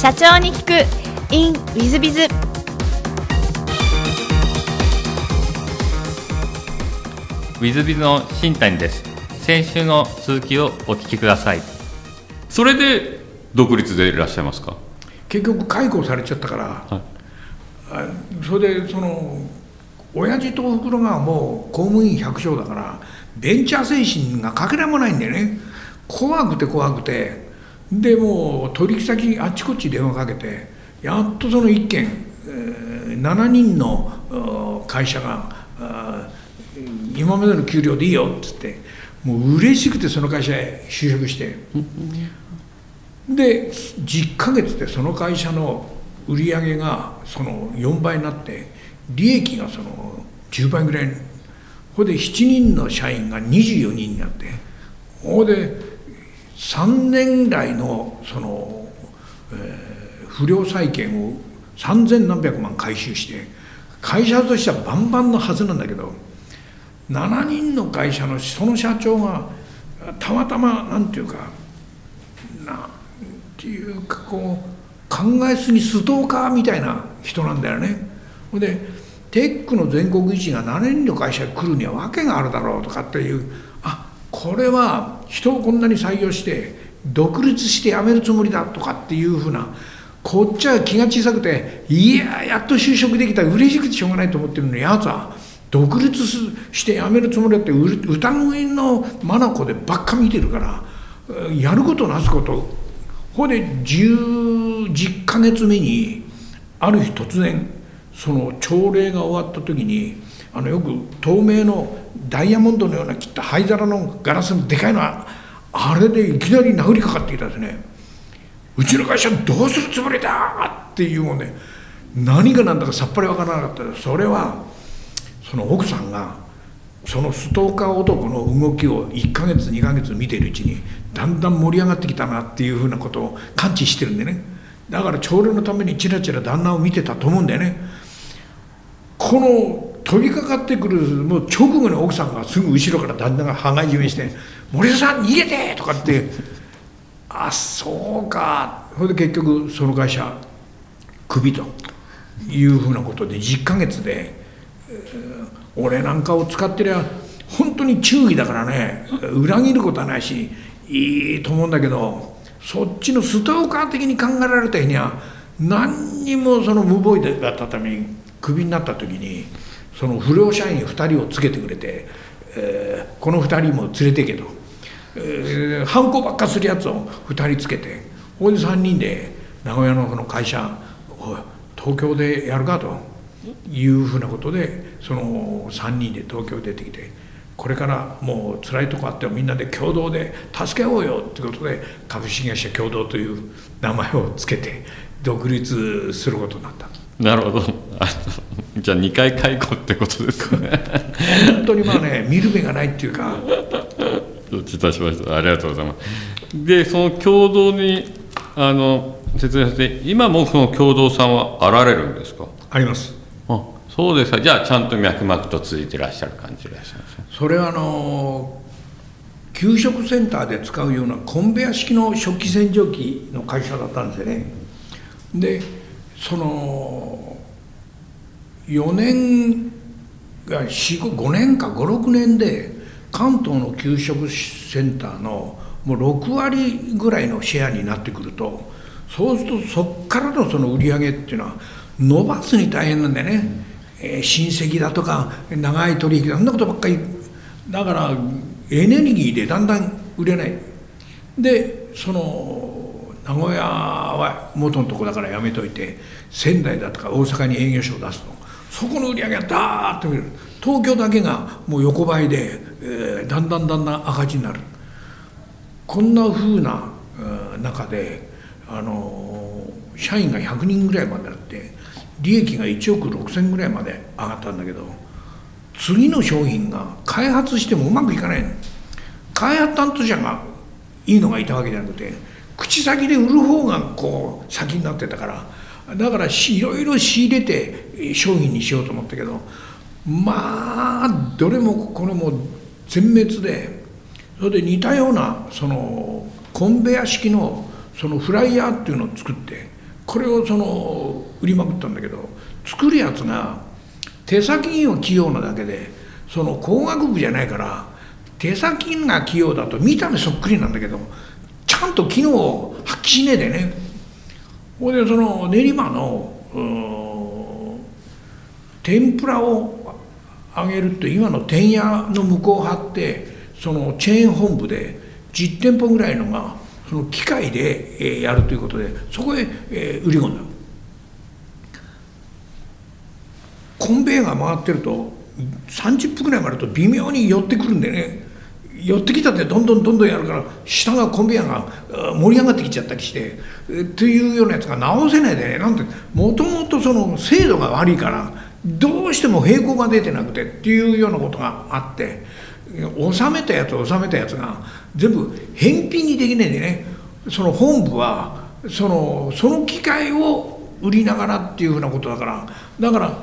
社長に聞く in ウィズビズ。ウィズビズの新谷です。先週の続きをお聞きください。それで独立でいらっしゃいますか？結局解雇されちゃったから、はい、それでその親父とおふくろがもう公務員百姓だからベンチャー精神がかけらもないんだよね。怖くて怖くて、でもう取引先にあっちこっち電話かけて、やっとその1件7人の会社が今までの給料でいいよって言って、もう嬉しくてその会社へ就職して、で10ヶ月でその会社の売り上げがその4倍になって、利益がその10倍ぐらい、これで7人の社員が24人になって、これで3年来のその、不良債権を3000何百万回収して、会社としてはバンバンのはずなんだけど、7人の会社のその社長がたまたまなんていうかこう考えすぎストーカーみたいな人なんだよね。でテックの全国一が7人の会社に来るには訳があるだろうとかっていう、これは人をこんなに採用して独立して辞めるつもりだとかっていうふうな、こっちは気が小さくて、いややっと就職できた嬉しくてしょうがないと思ってるのに、やつは独立して辞めるつもりだって歌声のマナコでばっか見てるから、やることなすこと。これで10ヶ月目にある日突然その朝礼が終わった時に、よく透明のダイヤモンドのような切った灰皿のガラスのでかいのはあれでいきなり殴りかかってきたんですね。うちの会社どうするつもりだっていうもんね、何が何だかさっぱりわからなかった。それはその奥さんがそのストーカー男の動きを1ヶ月2ヶ月見てるうちに、だんだん盛り上がってきたなっていうふうなことを感知してるんでね。だから朝礼のためにチラチラ旦那を見てたと思うんだよね。この飛びかかってくるもう直後に奥さんがすぐ後ろから旦那が羽交い締めして、森田さん逃げてとかって、そうか、それで結局その会社クビというふうなことで、10ヶ月で、俺なんかを使ってりゃ本当に忠義だからね、裏切ることはないしいいと思うんだけど、そっちのストーカー的に考えられた日には何にもその無防備だったためにクビになった時に、その不良社員2人をつけてくれて、この2人も連れてけと、犯行ばっかするやつを2人つけて、ここで3人で名古屋のこの会社を東京でやるかというふうなことで、その3人で東京出てきて、これからもう辛いとこあってもみんなで共同で助け合おうよってことで、株式会社共同という名前をつけて独立することになった。なるほど。じゃあ2回解雇ってことですね。本当にまあね、見る目がないっていうか。承知いたしました。ありがとうございます。で、その共同に説明させて、今もその共同さんはあられるんですか？あります。あ、そうですか。じゃあちゃんと脈々と続いていらっしゃる感じでいらっしゃいます。それは給食センターで使うようなコンベヤ式の食器洗浄機の会社だったんですよね。で、その4年が5年か5、6年で関東の給食センターのもう6割ぐらいのシェアになってくると、そうするとそこからのその売り上げっていうのは伸ばすに大変なんでね、親戚だとか長い取引だ、そんなことばっかりだからエネルギーでだんだん売れない。でその名古屋は元のとこだからやめといて、仙台だとか大阪に営業所を出すと、そこの売り上げがダーッと見る。東京だけがもう横ばいで、だんだん赤字になる。こんな風な中で、社員が100人ぐらいまであって、利益が1億6000ぐらいまで上がったんだけど、次の商品が開発してもうまくいかないの。開発担当者がいいのがいたわけじゃなくて、口先で売る方がこう先になってたから、だからいろいろ仕入れて商品にしようと思ったけど、まあどれもこれも全滅で、それで似たようなそのコンベヤ式のそのフライヤーっていうのを作って、これをその売りまくったんだけど、作るやつが手先金を器用なだけで、その工学部じゃないから手先金が器用だと見た目そっくりなんだけど、ちゃんと機能を発揮しねえでね。ほいでその練馬の天ぷらを揚げると今の天屋の向こうを張って、そのチェーン本部で10店舗ぐらいのがその機械でやるということで、そこへ売り込んだ。コンベヤーが回ってると30分ぐらい回ると微妙に寄ってくるんでね、寄ってきたってどんどんどんどんやるから、下がコンベヤーが盛り上がってきちゃったりしてというようなやつが直せないでね、なんてもともとその精度が悪いからどうしても平行が出てなくてっていうようなことがあって、収めたやつが全部返品にできないんでね、その本部はその機械を売りながらっていうふうなことだから、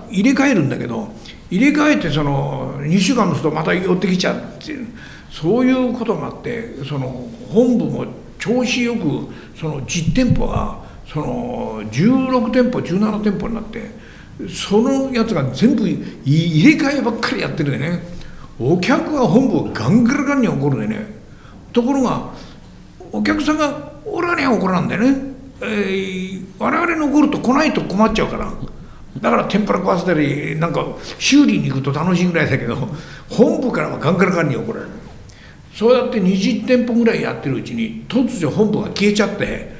入れ替えるんだけど、入れ替えてその2週間のするとまた寄ってきちゃうっていう、そういうことがあって、その本部も調子よくその10店舗がその16店舗17店舗になって、そのやつが全部入れ替えばっかりやってるんでね、お客が本部をガンガラガンに怒るんでね、ところがお客さんがおらには怒らんでね、我々の怒ると来ないと困っちゃうから、だから天ぷら食わせたりなんか修理に行くと楽しいぐらいだけど、本部からはガンガラガンに怒られる。そうやって20店舗ぐらいやってるうちに突如本部が消えちゃって、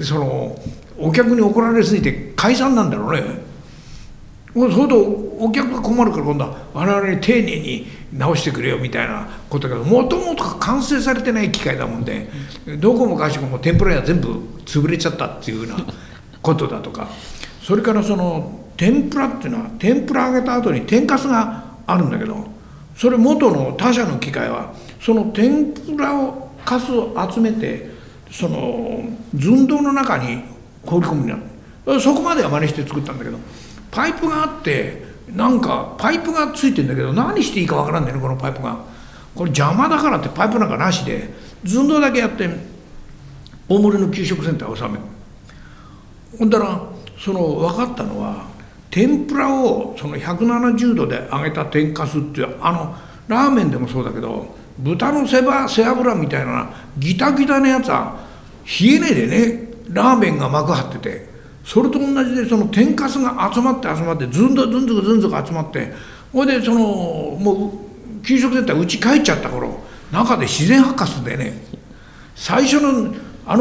そのお客に怒られすぎて解散なんだろうね。そうするとお客が困るから、今度は我々に丁寧に直してくれよみたいなことだけど、もともと完成されてない機械だもんで、どこもかしこも天ぷら屋全部潰れちゃったっていうようなことだとか、それからその天ぷらっていうのは天ぷら揚げた後に天かすがあるんだけど、それ元の他社の機械はその天ぷらをかすを集めてその寸胴の中に放り込むようになる。そこまでは真似して作ったんだけど、パイプがあって、なんかパイプがついてんだけど何していいかわからんねんね、このパイプが。これ邪魔だからってパイプなんかなしで寸胴だけやって大森の給食センターを収める。ほんだらその分かったのは、天ぷらをその170度で揚げた天かすっていう、ラーメンでもそうだけど豚の背脂みたいなギタギタなやつは冷えねえでね、ラーメンが膜張ってて、それと同じでその天かすが集まってずんずく集まって、それでそのもう給食センターうち帰っちゃった頃、中で自然発火するんでね、最初の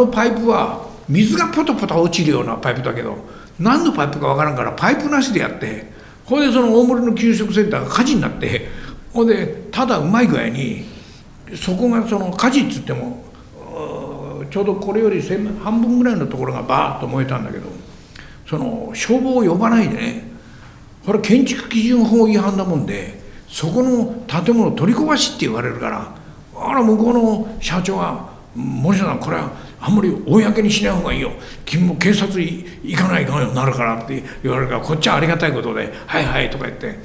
パイプは水がポタポタ落ちるようなパイプだけど、何のパイプかわからんからパイプなしでやって、それでその大森の給食センターが火事になって、それでただうまい具合にそこがその火事っつってもちょうどこれより半分ぐらいのところがバーッと燃えたんだけど、その消防を呼ばないでね、これ建築基準法違反だもんで、そこの建物を取り壊しって言われるから、向こうの社長が「森下さん、これはあんまり公にしない方がいいよ、君も警察行かないかんようになるから」って言われるから、こっちはありがたいことで「はいはい」とか言って、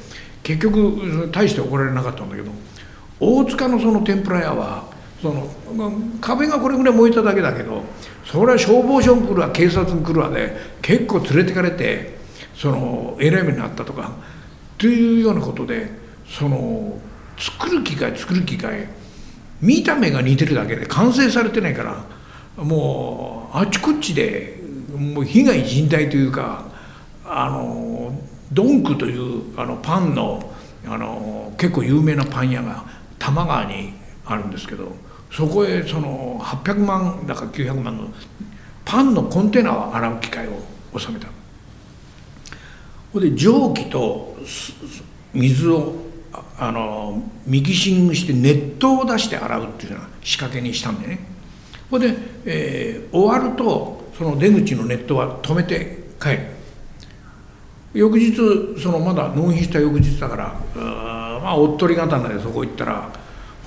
結局大して怒られなかったんだけど、大塚のその天ぷら屋はその壁がこれぐらい燃えただけだけど、それは消防署に来るわ警察に来るわで結構連れてかれて、そのえらい目になったとかというようなことで、その作る機会見た目が似てるだけで完成されてないから、もうあちこちでもう被害甚大というか、ドンクというパンの結構有名なパン屋が多摩川にあるんですけど、そこへその800万だか900万のパンのコンテナを洗う機械を収めた。それで蒸気と水をミキシングして熱湯を出して洗うっていうような仕掛けにしたんでね。それで、終わるとその出口の熱湯は止めて帰る。翌日そのまだ納品した翌日だから、おっとり刀でそこ行ったら、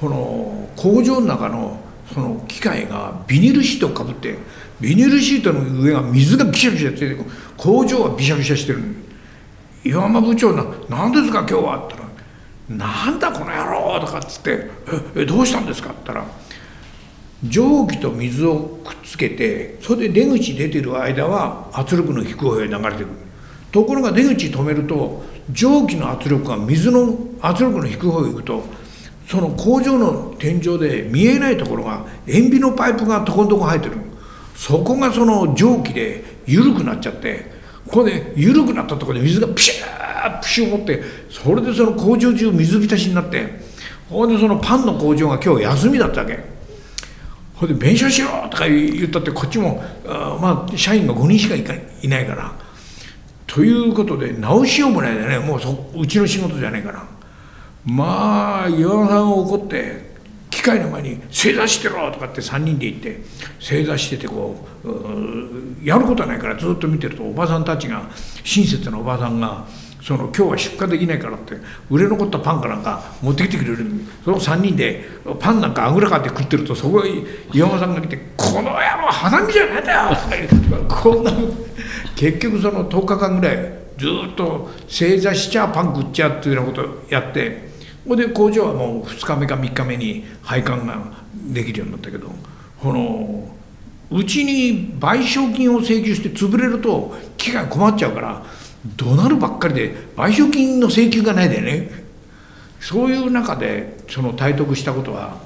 この工場の中のその機械がビニールシートをかぶって、ビニールシートの上が水がビシャビシャついてくる、工場はビシャビシャしてる。岩間部長が「何ですか今日は」って言ったら「なんだこの野郎」とかっつって「どうしたんですか」って言ったら「蒸気と水をくっつけて、それで出口出てる間は圧力の低い方へ流れてくる。ところが出口止めると蒸気の圧力が水の圧力の低い方へ行くと、その工場の天井で見えないところが塩ビのパイプがとこんとこ生えてる。そこがその蒸気で緩くなっちゃって、ここで緩くなったところで水がピシャーピシュー持って、それでその工場中水浸しになって、ここでそのパンの工場が今日休みだったわけ。これで弁償しろとか言ったって、こっちもまあ社員が5人しかいないから、ということで直しようもないでね、もううちの仕事じゃないから。まあ岩田さんが怒って機械の前に「正座してろ!」とかって3人で言って、正座しててこうやることはないからずっと見てると、おばさんたちが、親切なおばさんが「その今日は出荷できないから」って売れ残ったパンかなんか持ってきてくれる。その3人でパンなんかあぐらかって食ってると、そこへ岩田さんが来て「この野郎花見じゃないんだよ!」とかこんな結局その10日間ぐらいずっと正座しちゃパン食っちゃっていうようなことをやって、これで工場はもう2日目か3日目に配管ができるようになったけど、このうちに賠償金を請求して潰れると機械困っちゃうから、怒鳴るばっかりで賠償金の請求がないでね。そういう中でその体得したことは、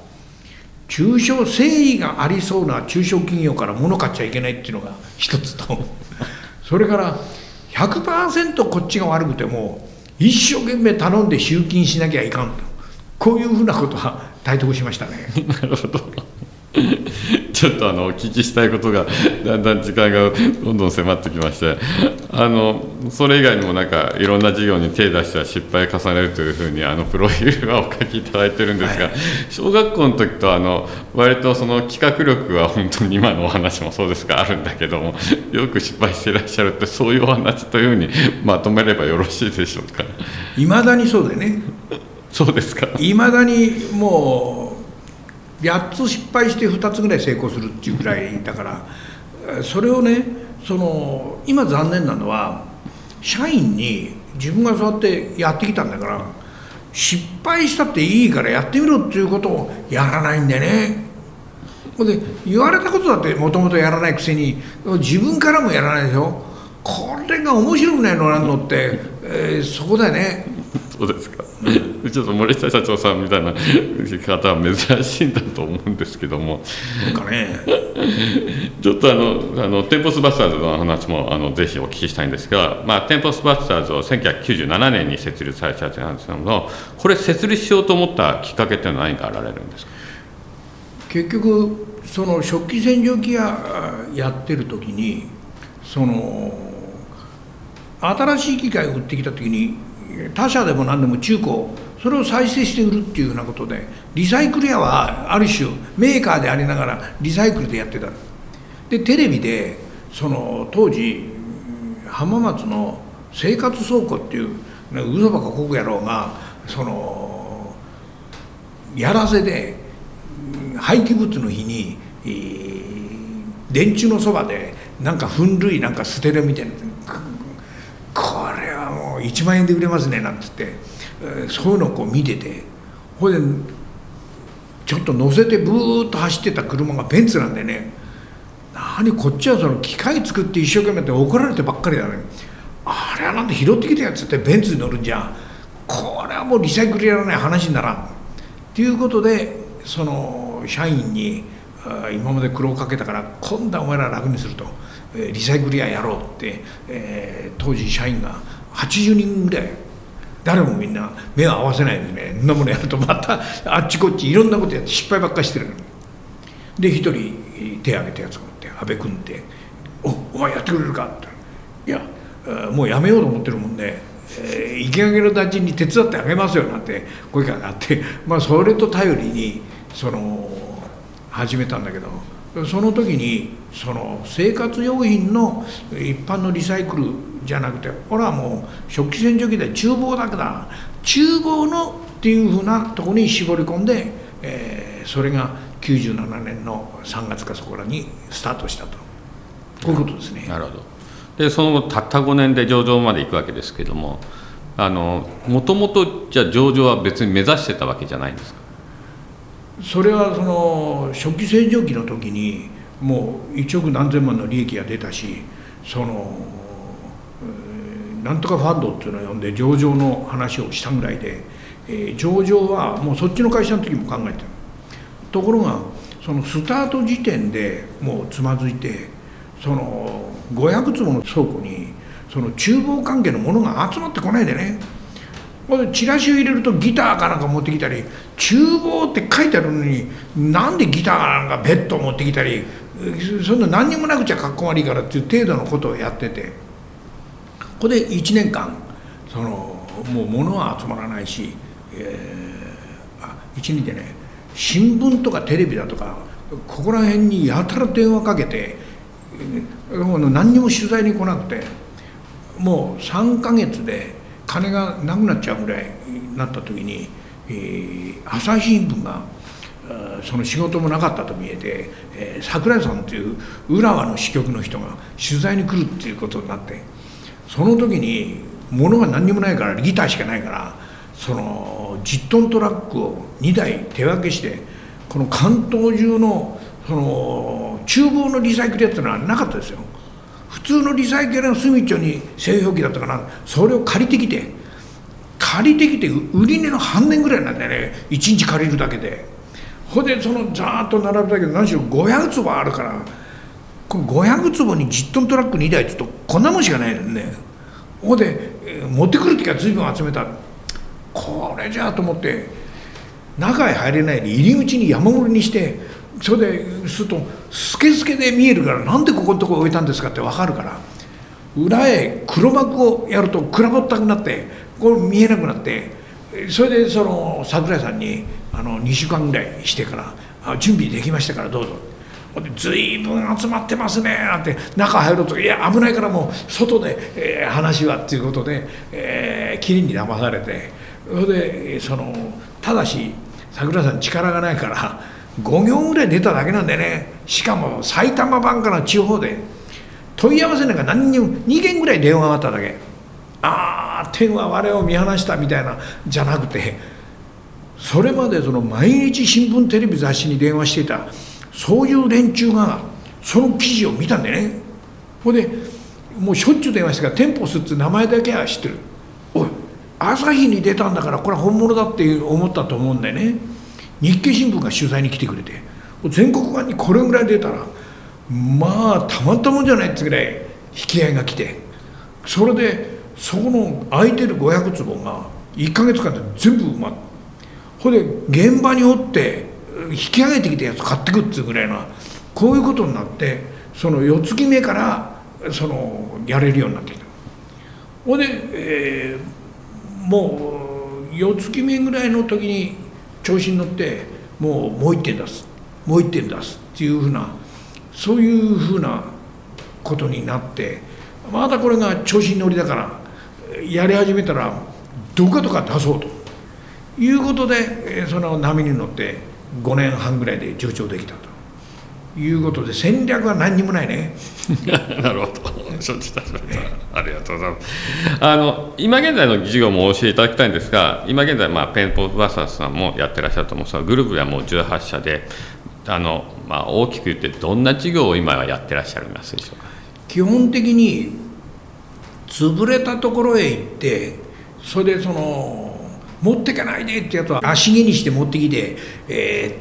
中小誠意がありそうな中小企業から物買っちゃいけないっていうのが一つとそれから 100% こっちが悪くても一生懸命頼んで集金しなきゃいかんと、こういうふうなことは体得しましたね。なるほどちょっとお聞きしたいことがだんだん時間がどんどん迫ってきまして、それ以外にもなんかいろんな事業に手を出しては失敗を重ねるというふうにプロフィールはお書きいただいてるんですが、はい、小学校の時と割とその企画力は本当に今のお話もそうですがあるんだけども、よく失敗していらっしゃるって、そういうお話というふうにまとめればよろしいでしょうか。いまだにそうでねそうですか。いまだにもう8つ失敗して2つぐらい成功するっていうくらいだから、それをね、今残念なのは、社員に自分がそうやってやってきたんだから、失敗したっていいからやってみろっていうことをやらないんだよね。で、言われたことだってもともとやらないくせに、自分からもやらないでしょ。これが面白くないのなんのって、そこだよね。そうですか。ちょっと森下社長さんみたいな方は珍しいんだと思うんですけども、なんかねちょっと店舗スバスターズの話もぜひお聞きしたいんですが、まあ、店舗スバスターズを1997年に設立されたという話なので、これ設立しようと思ったきっかけというのは何かあられるんですか。結局その食器洗浄機やってる時に、その新しい機械を売ってきた時に、他社でも何でも中古、それを再生して売るっていうようなことで、リサイクル屋はある種メーカーでありながらリサイクルでやってた。で、テレビでその当時浜松の生活倉庫っていう嘘ばかこくやろうが、そのやらせで廃棄物の日に電柱のそばでなんか粉類なんか捨てるみたいな、これはもう1万円で売れますねなんて言って、そういうのをこう見てて、ほいでちょっと乗せてブーッと走ってた車がベンツなんでね、何こっちはその機械作って一生懸命って怒られてばっかりだね。あれはなんて拾ってきたやつってベンツに乗るんじゃ、これはもうリサイクルやらない話にならんっていうことで、その社員に今まで苦労かけたから今度はお前ら楽にすると、リサイクル屋やろうって、当時社員が80人ぐらい、誰もみんな目を合わせないでね、そんなものやるとまたあっちこっちいろんなことやって失敗ばっかりしてる。で、一人手を挙げたやつがあって、安倍君って、お前やってくれるかって、いやもうやめようと思ってるもんで、池上の団地に手伝ってあげますよなんて声があって、まあ、それと頼りにその始めたんだけど、その時にその生活用品の一般のリサイクルじゃなくて、これはもう食器洗浄機で厨房だけだ、厨房のっていうふうなところに絞り込んで、それが97年の3月かそこらにスタートしたと、こういうことですね。なるほど。で、その後たった5年で上場まで行くわけですけども、もともとじゃあ上場は別に目指してたわけじゃないんですか。それはその初期清浄期の時にもう1億何千万の利益が出たし、そのなんとかファンドっていうのを呼んで上場の話をしたぐらいで、上場はもうそっちの会社の時も考えてる。ところがそのスタート時点でもうつまずいて、その500坪の倉庫にその厨房関係のものが集まってこないでね、チラシを入れるとギターかなんか持ってきたり、厨房って書いてあるのになんでギターかなんか別途持ってきたり、そんな何にもなくちゃかっこ悪いからっていう程度のことをやってて、ここで1年間そのもう物は集まらないし、1年でね、新聞とかテレビだとかここら辺にやたら電話かけて、何にも取材に来なくて、もう3ヶ月で金がなくなっちゃうぐらいになった時に、朝日新聞がその仕事もなかったと見えて、桜井さんという浦和の支局の人が取材に来るっていうことになって、その時に物が何にもないからギターしかないから、その10トントラックを2台手分けして、この関東中のその厨房のリサイクルっていうのはなかったですよ。普通のリサイクルの隅っちょに製氷機だったかな、それを借りてきて売り値の半年ぐらいなんだよね、1日借りるだけで。ほんでそのざーっと並ぶだけで何しろ500坪あるから、この500坪に10トントラック2台って言うとこんなもんしかないよね。ほんで持ってくる時は随分集めた、これじゃあと思って中へ入れないで入り口に山盛りにして、それでするとスケスケで見えるから、なんでここのとこ置いたんですかって分かるから、裏へ黒幕をやるとくらぼったくなってこれ見えなくなって、それでその桜井さんに2週間ぐらいしてから「準備できましたからどうぞ」「随分集まってますね」なんて中入ろうと「いや危ないからもう外で、話は」っていうことで、キリンに騙されて、それでそのただし桜井さん力がないから5行ぐらい出ただけなんでね、しかも埼玉版から地方で問い合わせなんか何にも2件ぐらい電話があっただけ。ああ天は我を見放したみたいなじゃなくて、それまでその毎日新聞テレビ雑誌に電話していたそういう連中がその記事を見たんでね、ほんでもうしょっちゅう電話したから店舗すって名前だけは知ってる。おい朝日に出たんだからこれは本物だって思ったと思うんだよね。日経新聞が取材に来てくれて、全国版にこれぐらい出たらまあたまったもんじゃないってぐらい引き合いが来て、それでそこの空いてる500坪が1ヶ月間で全部埋まって、ほいで現場におって引き上げてきたやつ買ってくっていうぐらいな、こういうことになって、その4月目からそのやれるようになってきた。ほいで、もう4月目ぐらいの時に調子に乗ってもう1点出すもう1点出すっていうふうな、そういうふうなことになって、またこれが調子に乗りだからやり始めたらどかどか出そうということで、その波に乗って5年半ぐらいで上場できたということで、戦略は何にもないね。なるほど、承知いたしました。ありがとうございます。今現在の事業もお教えいただきたいんですが、今現在、ペンポバサスさんもやってらっしゃると思うんですが、グループではもう18社で、大きく言ってどんな事業を今はやってらっしゃいますでしょうか。基本的に潰れたところへ行って、それでその持ってかないでってやつは足毛にして持ってきて、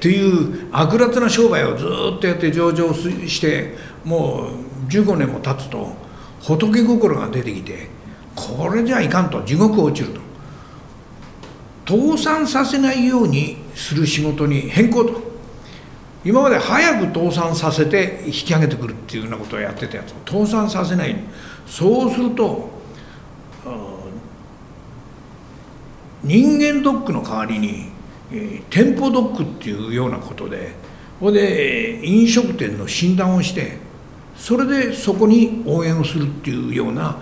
という悪辣な商売をずっとやって上場して、もう15年も経つと仏心が出てきて、これじゃいかんと、地獄落ちると、倒産させないようにする仕事に変更と。今まで早く倒産させて引き上げてくるっていうようなことをやってたやつを倒産させない。そうすると人間ドックの代わりに、店舗ドックっていうようなことで、それで飲食店の診断をして、それでそこに応援をするっていうような、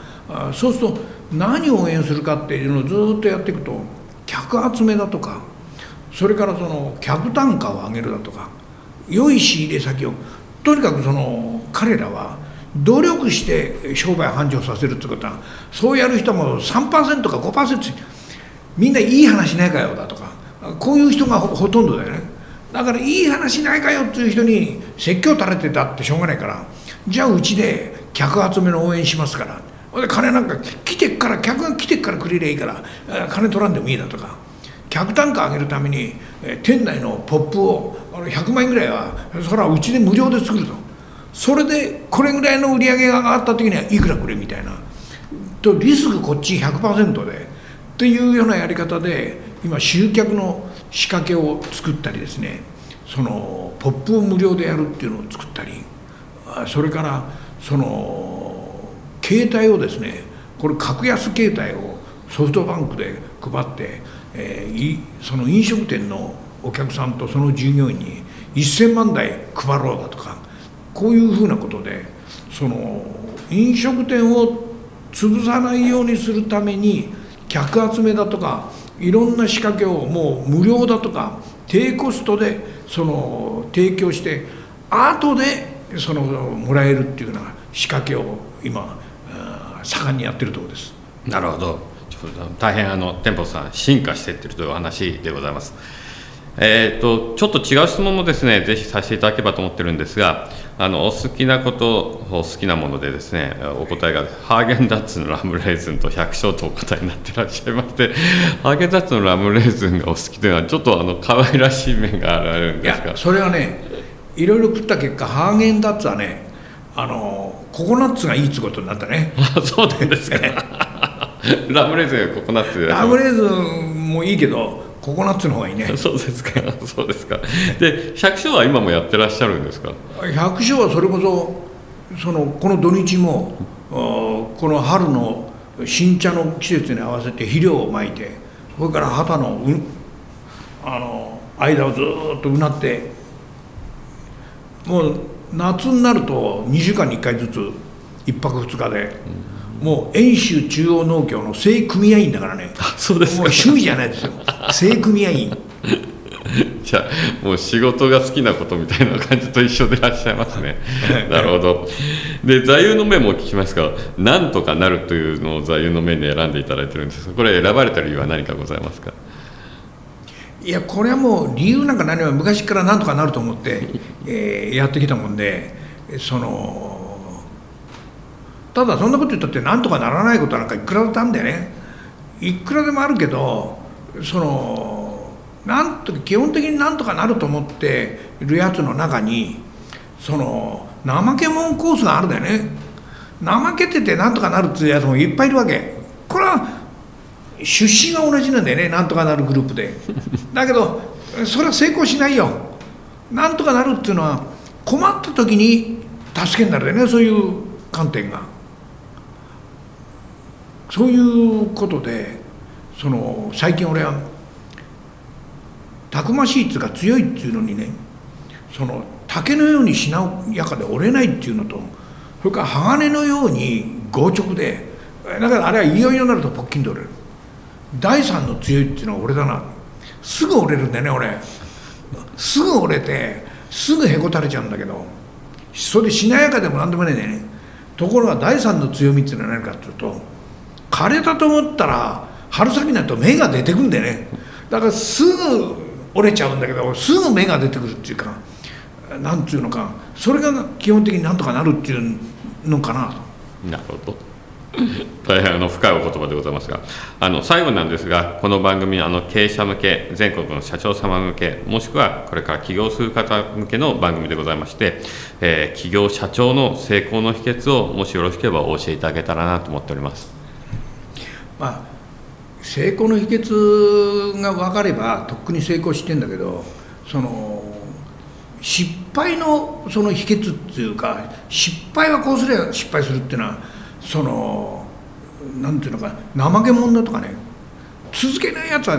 そうすると何を応援するかっていうのをずっとやっていくと、客集めだとか、それからその客単価を上げるだとか、良い仕入れ先を、とにかくその彼らは努力して商売繁盛させるってことは、そうやる人も 3% か 5% みんないい話ないかよだとか、こういう人がほとんどだよね。だからいい話ないかよっていう人に説教垂れてたってしょうがないから、じゃあうちで客集めの応援しますから、で金なんか来てっから、客が来てっからくれりゃいいから、金取らんでもいいだとか、客単価上げるために店内のポップを100枚ぐらいはそれはうちで無料で作ると、それでこれぐらいの売り上げが上がった時にはいくらくれみたいなと、リスクこっち 100% でっていうようなやり方で今集客の仕掛けを作ったりですね、そのポップを無料でやるっていうのを作ったり、それからその携帯をですね、これ格安携帯をソフトバンクで配って、その飲食店のお客さんとその従業員に1000万台配ろうだとか、こういうふうなことでその飲食店を潰さないようにするために客集めだとかいろんな仕掛けをもう無料だとか低コストでその提供して、後でそのもらえるっていうような仕掛けを今盛んにやってるところです。なるほど。大変店舗さん進化していってるというお話でございます。ちょっと違う質問もですね、ぜひさせていただければと思ってるんですが、お好きなことお好きなものでですね、お答えがハーゲンダッツのラムレーズンと百姓とお答えになってらっしゃいまして、ハーゲンダッツのラムレーズンがお好きというのはちょっと可愛らしい面が現れるんですが。いや、それはね、いろいろ食った結果ハーゲンダッツはね、ココナッツがいいってことになったね。そうなんですか。ラムレーズンはココナッツ、ラムレーズンもいいけどココナッツの方がいいね。そうですか、そうですか。で、百姓は今もやってらっしゃるんですか。百姓はそれこそ、この土日もこの春の新茶の季節に合わせて肥料をまいて、それから旗の間をずっとうなって、もう夏になると2週間に1回ずつ1泊2日で、もう遠州中央農協の正組合員だからね。そうですか。もう趣味じゃないですよ。正組合員。じゃあもう仕事が好きなことみたいな感じと一緒でいらっしゃいますね。なるほど。で、座右の銘も聞きますが、なんとかなるというのを座右の銘に選んでいただいてるんですが、これ選ばれた理由は何かございますか。いや、これはもう理由なんか何も、昔からなんとかなると思ってやってきたもんで、ただそんなこと言ったってなんとかならないことなんかいくらだったんだよね。いくらでもあるけど、なんと基本的になんとかなると思っているやつの中に怠け者コースがあるんだよね。怠けててなんとかなるっていうやつもいっぱいいるわけ。これは出身が同じなんだよね、なんとかなるグループで。だけどそれは成功しないよ。なんとかなるっていうのは困った時に助けになるんだよね、そういう観点が。そういうことで最近俺はたくましいっていうか強いっていうのにね、竹のようにしなやかで折れないっていうのと、それから鋼のように剛直で、だからあれはいよいよになるとポッキンと折れる。第三の強いっていうのは俺だな。すぐ折れるんだよね、俺。すぐ折れてすぐへこたれちゃうんだけど、それでしなやかでもなんでもないんだよね。ところが第三の強みっていうのは何かっていうと、枯れたと思ったら春先になると芽が出てくるんだよね。だからすぐ折れちゃうんだけど、すぐ芽が出てくるっていうか、なんていうのか、それが基本的になんとかなるっていうのかなと。なるほど。大変深いお言葉でございますが、最後なんですが、この番組経営者向け、全国の社長様向け、もしくはこれから起業する方向けの番組でございまして、起業社長の成功の秘訣をもしよろしければお教えいただけたらなと思っております。成功の秘訣が分かればとっくに成功してんだけど、失敗の秘訣っていうか、失敗はこうすれば失敗するっていうのは、なんていうのか、怠け者だとかね、続けないやつは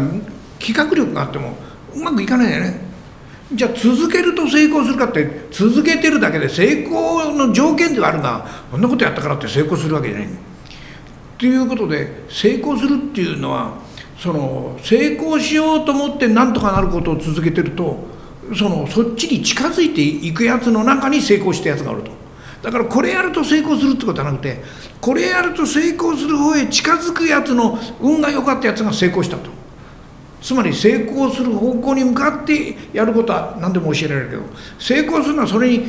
企画力があってもうまくいかないんだよね。じゃあ続けると成功するかって、続けてるだけで成功の条件ではあるが、こんなことやったからって成功するわけじゃない。ということで、成功するっていうのは、成功しようと思ってなんとかなることを続けてると、そっちに近づいていくやつの中に成功したやつがあると。だからこれやると成功するってことはなくて、これやると成功する方へ近づくやつの運が良かったやつが成功したと。つまり成功する方向に向かってやることは何でも教えられるけど、成功するのはそれに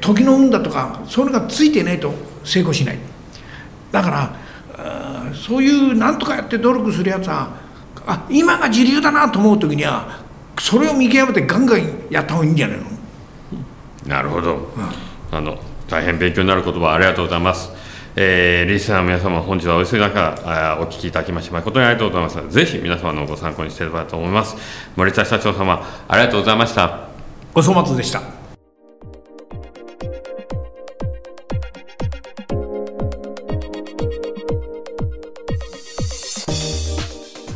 時の運だとかそういうのがついてないと成功しない。だからそういう何とかやって努力するやつは、あ、今が時流だなと思う時にはそれを見極めてガンガンやった方がいいんじゃないの。なるほど、うん、大変勉強になる言葉ありがとうございます。リスナーの皆様、本日はお忙しい中お聞きいただきまして誠にありがとうございます。ぜひ皆様のご参考にしていただければと思います。森田社長様、ありがとうございました。ご粗末でした。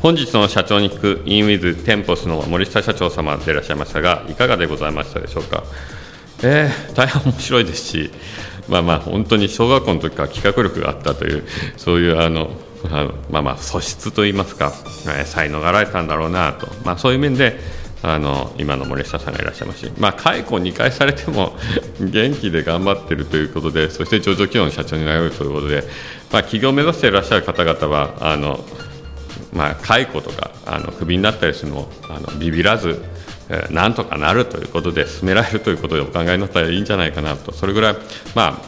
本日の社長に聞く InWith テンポスの森下社長様でいらっしゃいましたが、いかがでございましたでしょうか。大変面白いですし、本当に小学校の時から企画力があったという、そういう素質といいますか、才能があったんだろうなと、そういう面で今の森下さんがいらっしゃいますし、解雇2回されても元気で頑張っているということで、そして上場企業の社長になれるということで、企業を目指していらっしゃる方々は解雇とかクビになったりするのもビビらず、なんとかなるということで進められるということでお考えになったらいいんじゃないかなと。それぐらい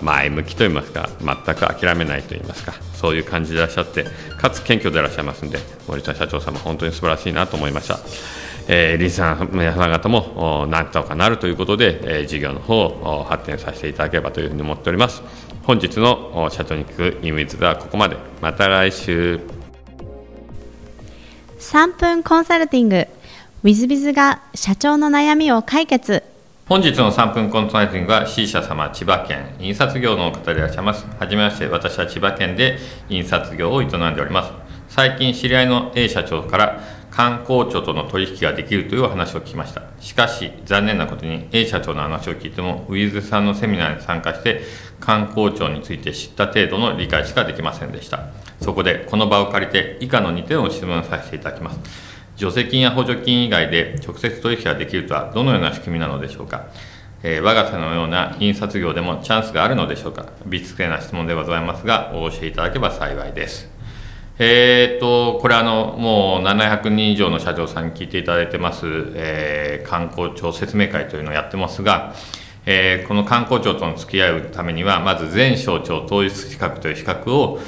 前向きといいますか、全く諦めないといいますか、そういう感じでいらっしゃって、かつ謙虚でいらっしゃいますので、森田社長様本当に素晴らしいなと思いました。リスナーの皆さん方もなんとかなるということで、事業の方を発展させていただければというふうに思っております。本日の社長に聞くインウィズではここまで。また来週。3分コンサルティング WithBiz が社長の悩みを解決。本日の3分コンサルティングは C 社様、千葉県印刷業の方でいらっしゃいます。はじめまして、私は千葉県で印刷業を営んでおります。最近知り合いの A 社長から官公庁との取引ができるというお話を聞きました。しかし残念なことに A 社長の話を聞いても WithBiz さんのセミナーに参加して官公庁について知った程度の理解しかできませんでした。そこでこの場を借りて以下の2点を質問させていただきます。助成金や補助金以外で直接取引ができるとはどのような仕組みなのでしょうか。我が社のような印刷業でもチャンスがあるのでしょうか。微妙な質問でございますがお教えいただければ幸いです。これもう700人以上の社長さんに聞いていただいてます、官公庁説明会というのをやってますが、この官公庁との付き合うためには、まず全省庁統一資格という資格を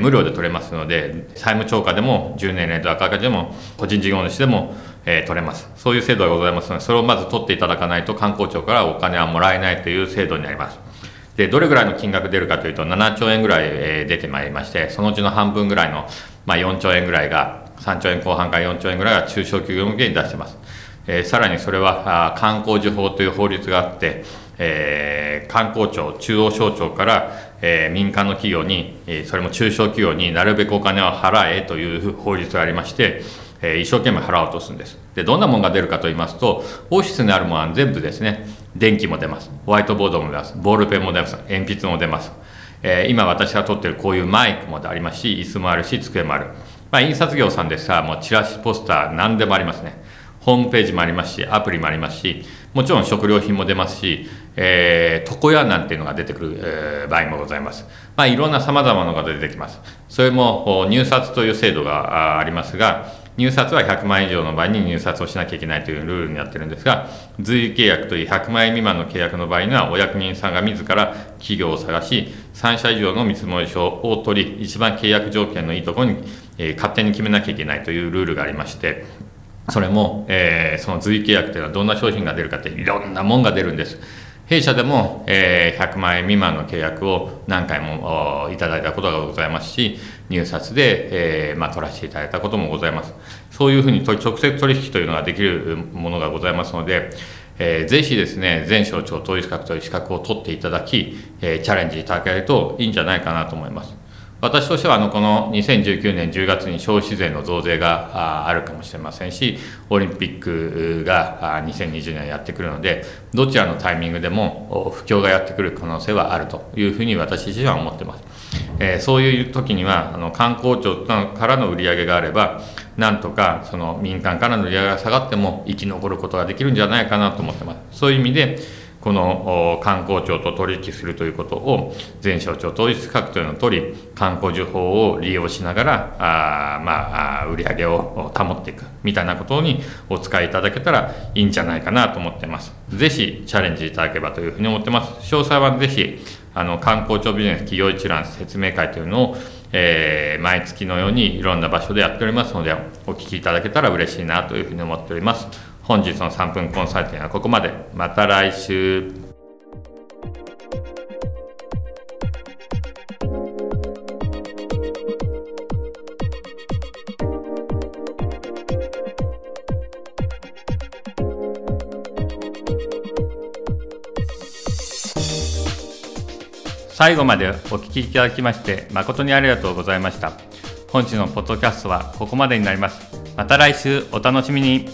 無料で取れますので、債務超過でも10年連続赤字でも個人事業主でも取れます。そういう制度がございますので、それをまず取っていただかないと官公庁からお金はもらえないという制度になります。で、どれぐらいの金額出るかというと7兆円ぐらい出てまいりまして、そのうちの半分ぐらいの、4兆円ぐらいが3兆円後半から4兆円ぐらいが中小企業向けに出してます。さらにそれは官公庁法という法律があって、官公庁中央省庁から、民間の企業に、それも中小企業になるべくお金を払えという法律がありまして、一生懸命払おうとするんです。で、どんなものが出るかと言いますと、オフィスにあるものは全部ですね、電気も出ます、ホワイトボードも出ます、ボールペンも出ます、鉛筆も出ます、今私が取っているこういうマイクもありますし、椅子もあるし、机もある、印刷業さんでさ、もうチラシポスター何でもありますね。ホームページもありますし、アプリもありますし、もちろん食料品も出ますし、床屋なんていうのが出てくる、場合もございます。いろんな様々なのが出てきます。それも入札という制度がありますが、入札は100万円以上の場合に入札をしなきゃいけないというルールになっているんですが、随意契約という100万円未満の契約の場合には、お役人さんが自ら企業を探し、3社以上の見積もり書を取り、一番契約条件のいいところに、勝手に決めなきゃいけないというルールがありまして、それも、その随意契約というのはどんな商品が出るかっていろんなもんが出るんです。弊社でも、100万円未満の契約を何回もいただいたことがございますし、入札で、取らせていただいたこともございます。そういうふうに直接取引というのができるものがございますので、ぜひですね、全省庁統一資格という資格を取っていただき、チャレンジいただけるといいんじゃないかなと思います。私としてはこの2019年10月に消費税の増税があるかもしれませんし、オリンピックが2020年やってくるので、どちらのタイミングでも不況がやってくる可能性はあるというふうに私自身は思っています。そういう時には官公庁からの売り上げがあれば、なんとかその民間からの売り上げが下がっても生き残ることができるんじゃないかなと思っています。そういう意味でこの観光庁と取引するということを、全省庁統一価格というのを取り、観光需要を利用しながら、売り上げを保っていくみたいなことにお使いいただけたらいいんじゃないかなと思ってます。ぜひチャレンジいただければというふうに思ってます。詳細はぜひ、観光庁ビジネス企業一覧説明会というのを、毎月のようにいろんな場所でやっておりますので、お聞きいただけたら嬉しいなというふうに思っております。本日の3分コンサルティングはここまで。また来週。最後までお聞きいただきまして誠にありがとうございました。本日のポッドキャストはここまでになります。また来週お楽しみに。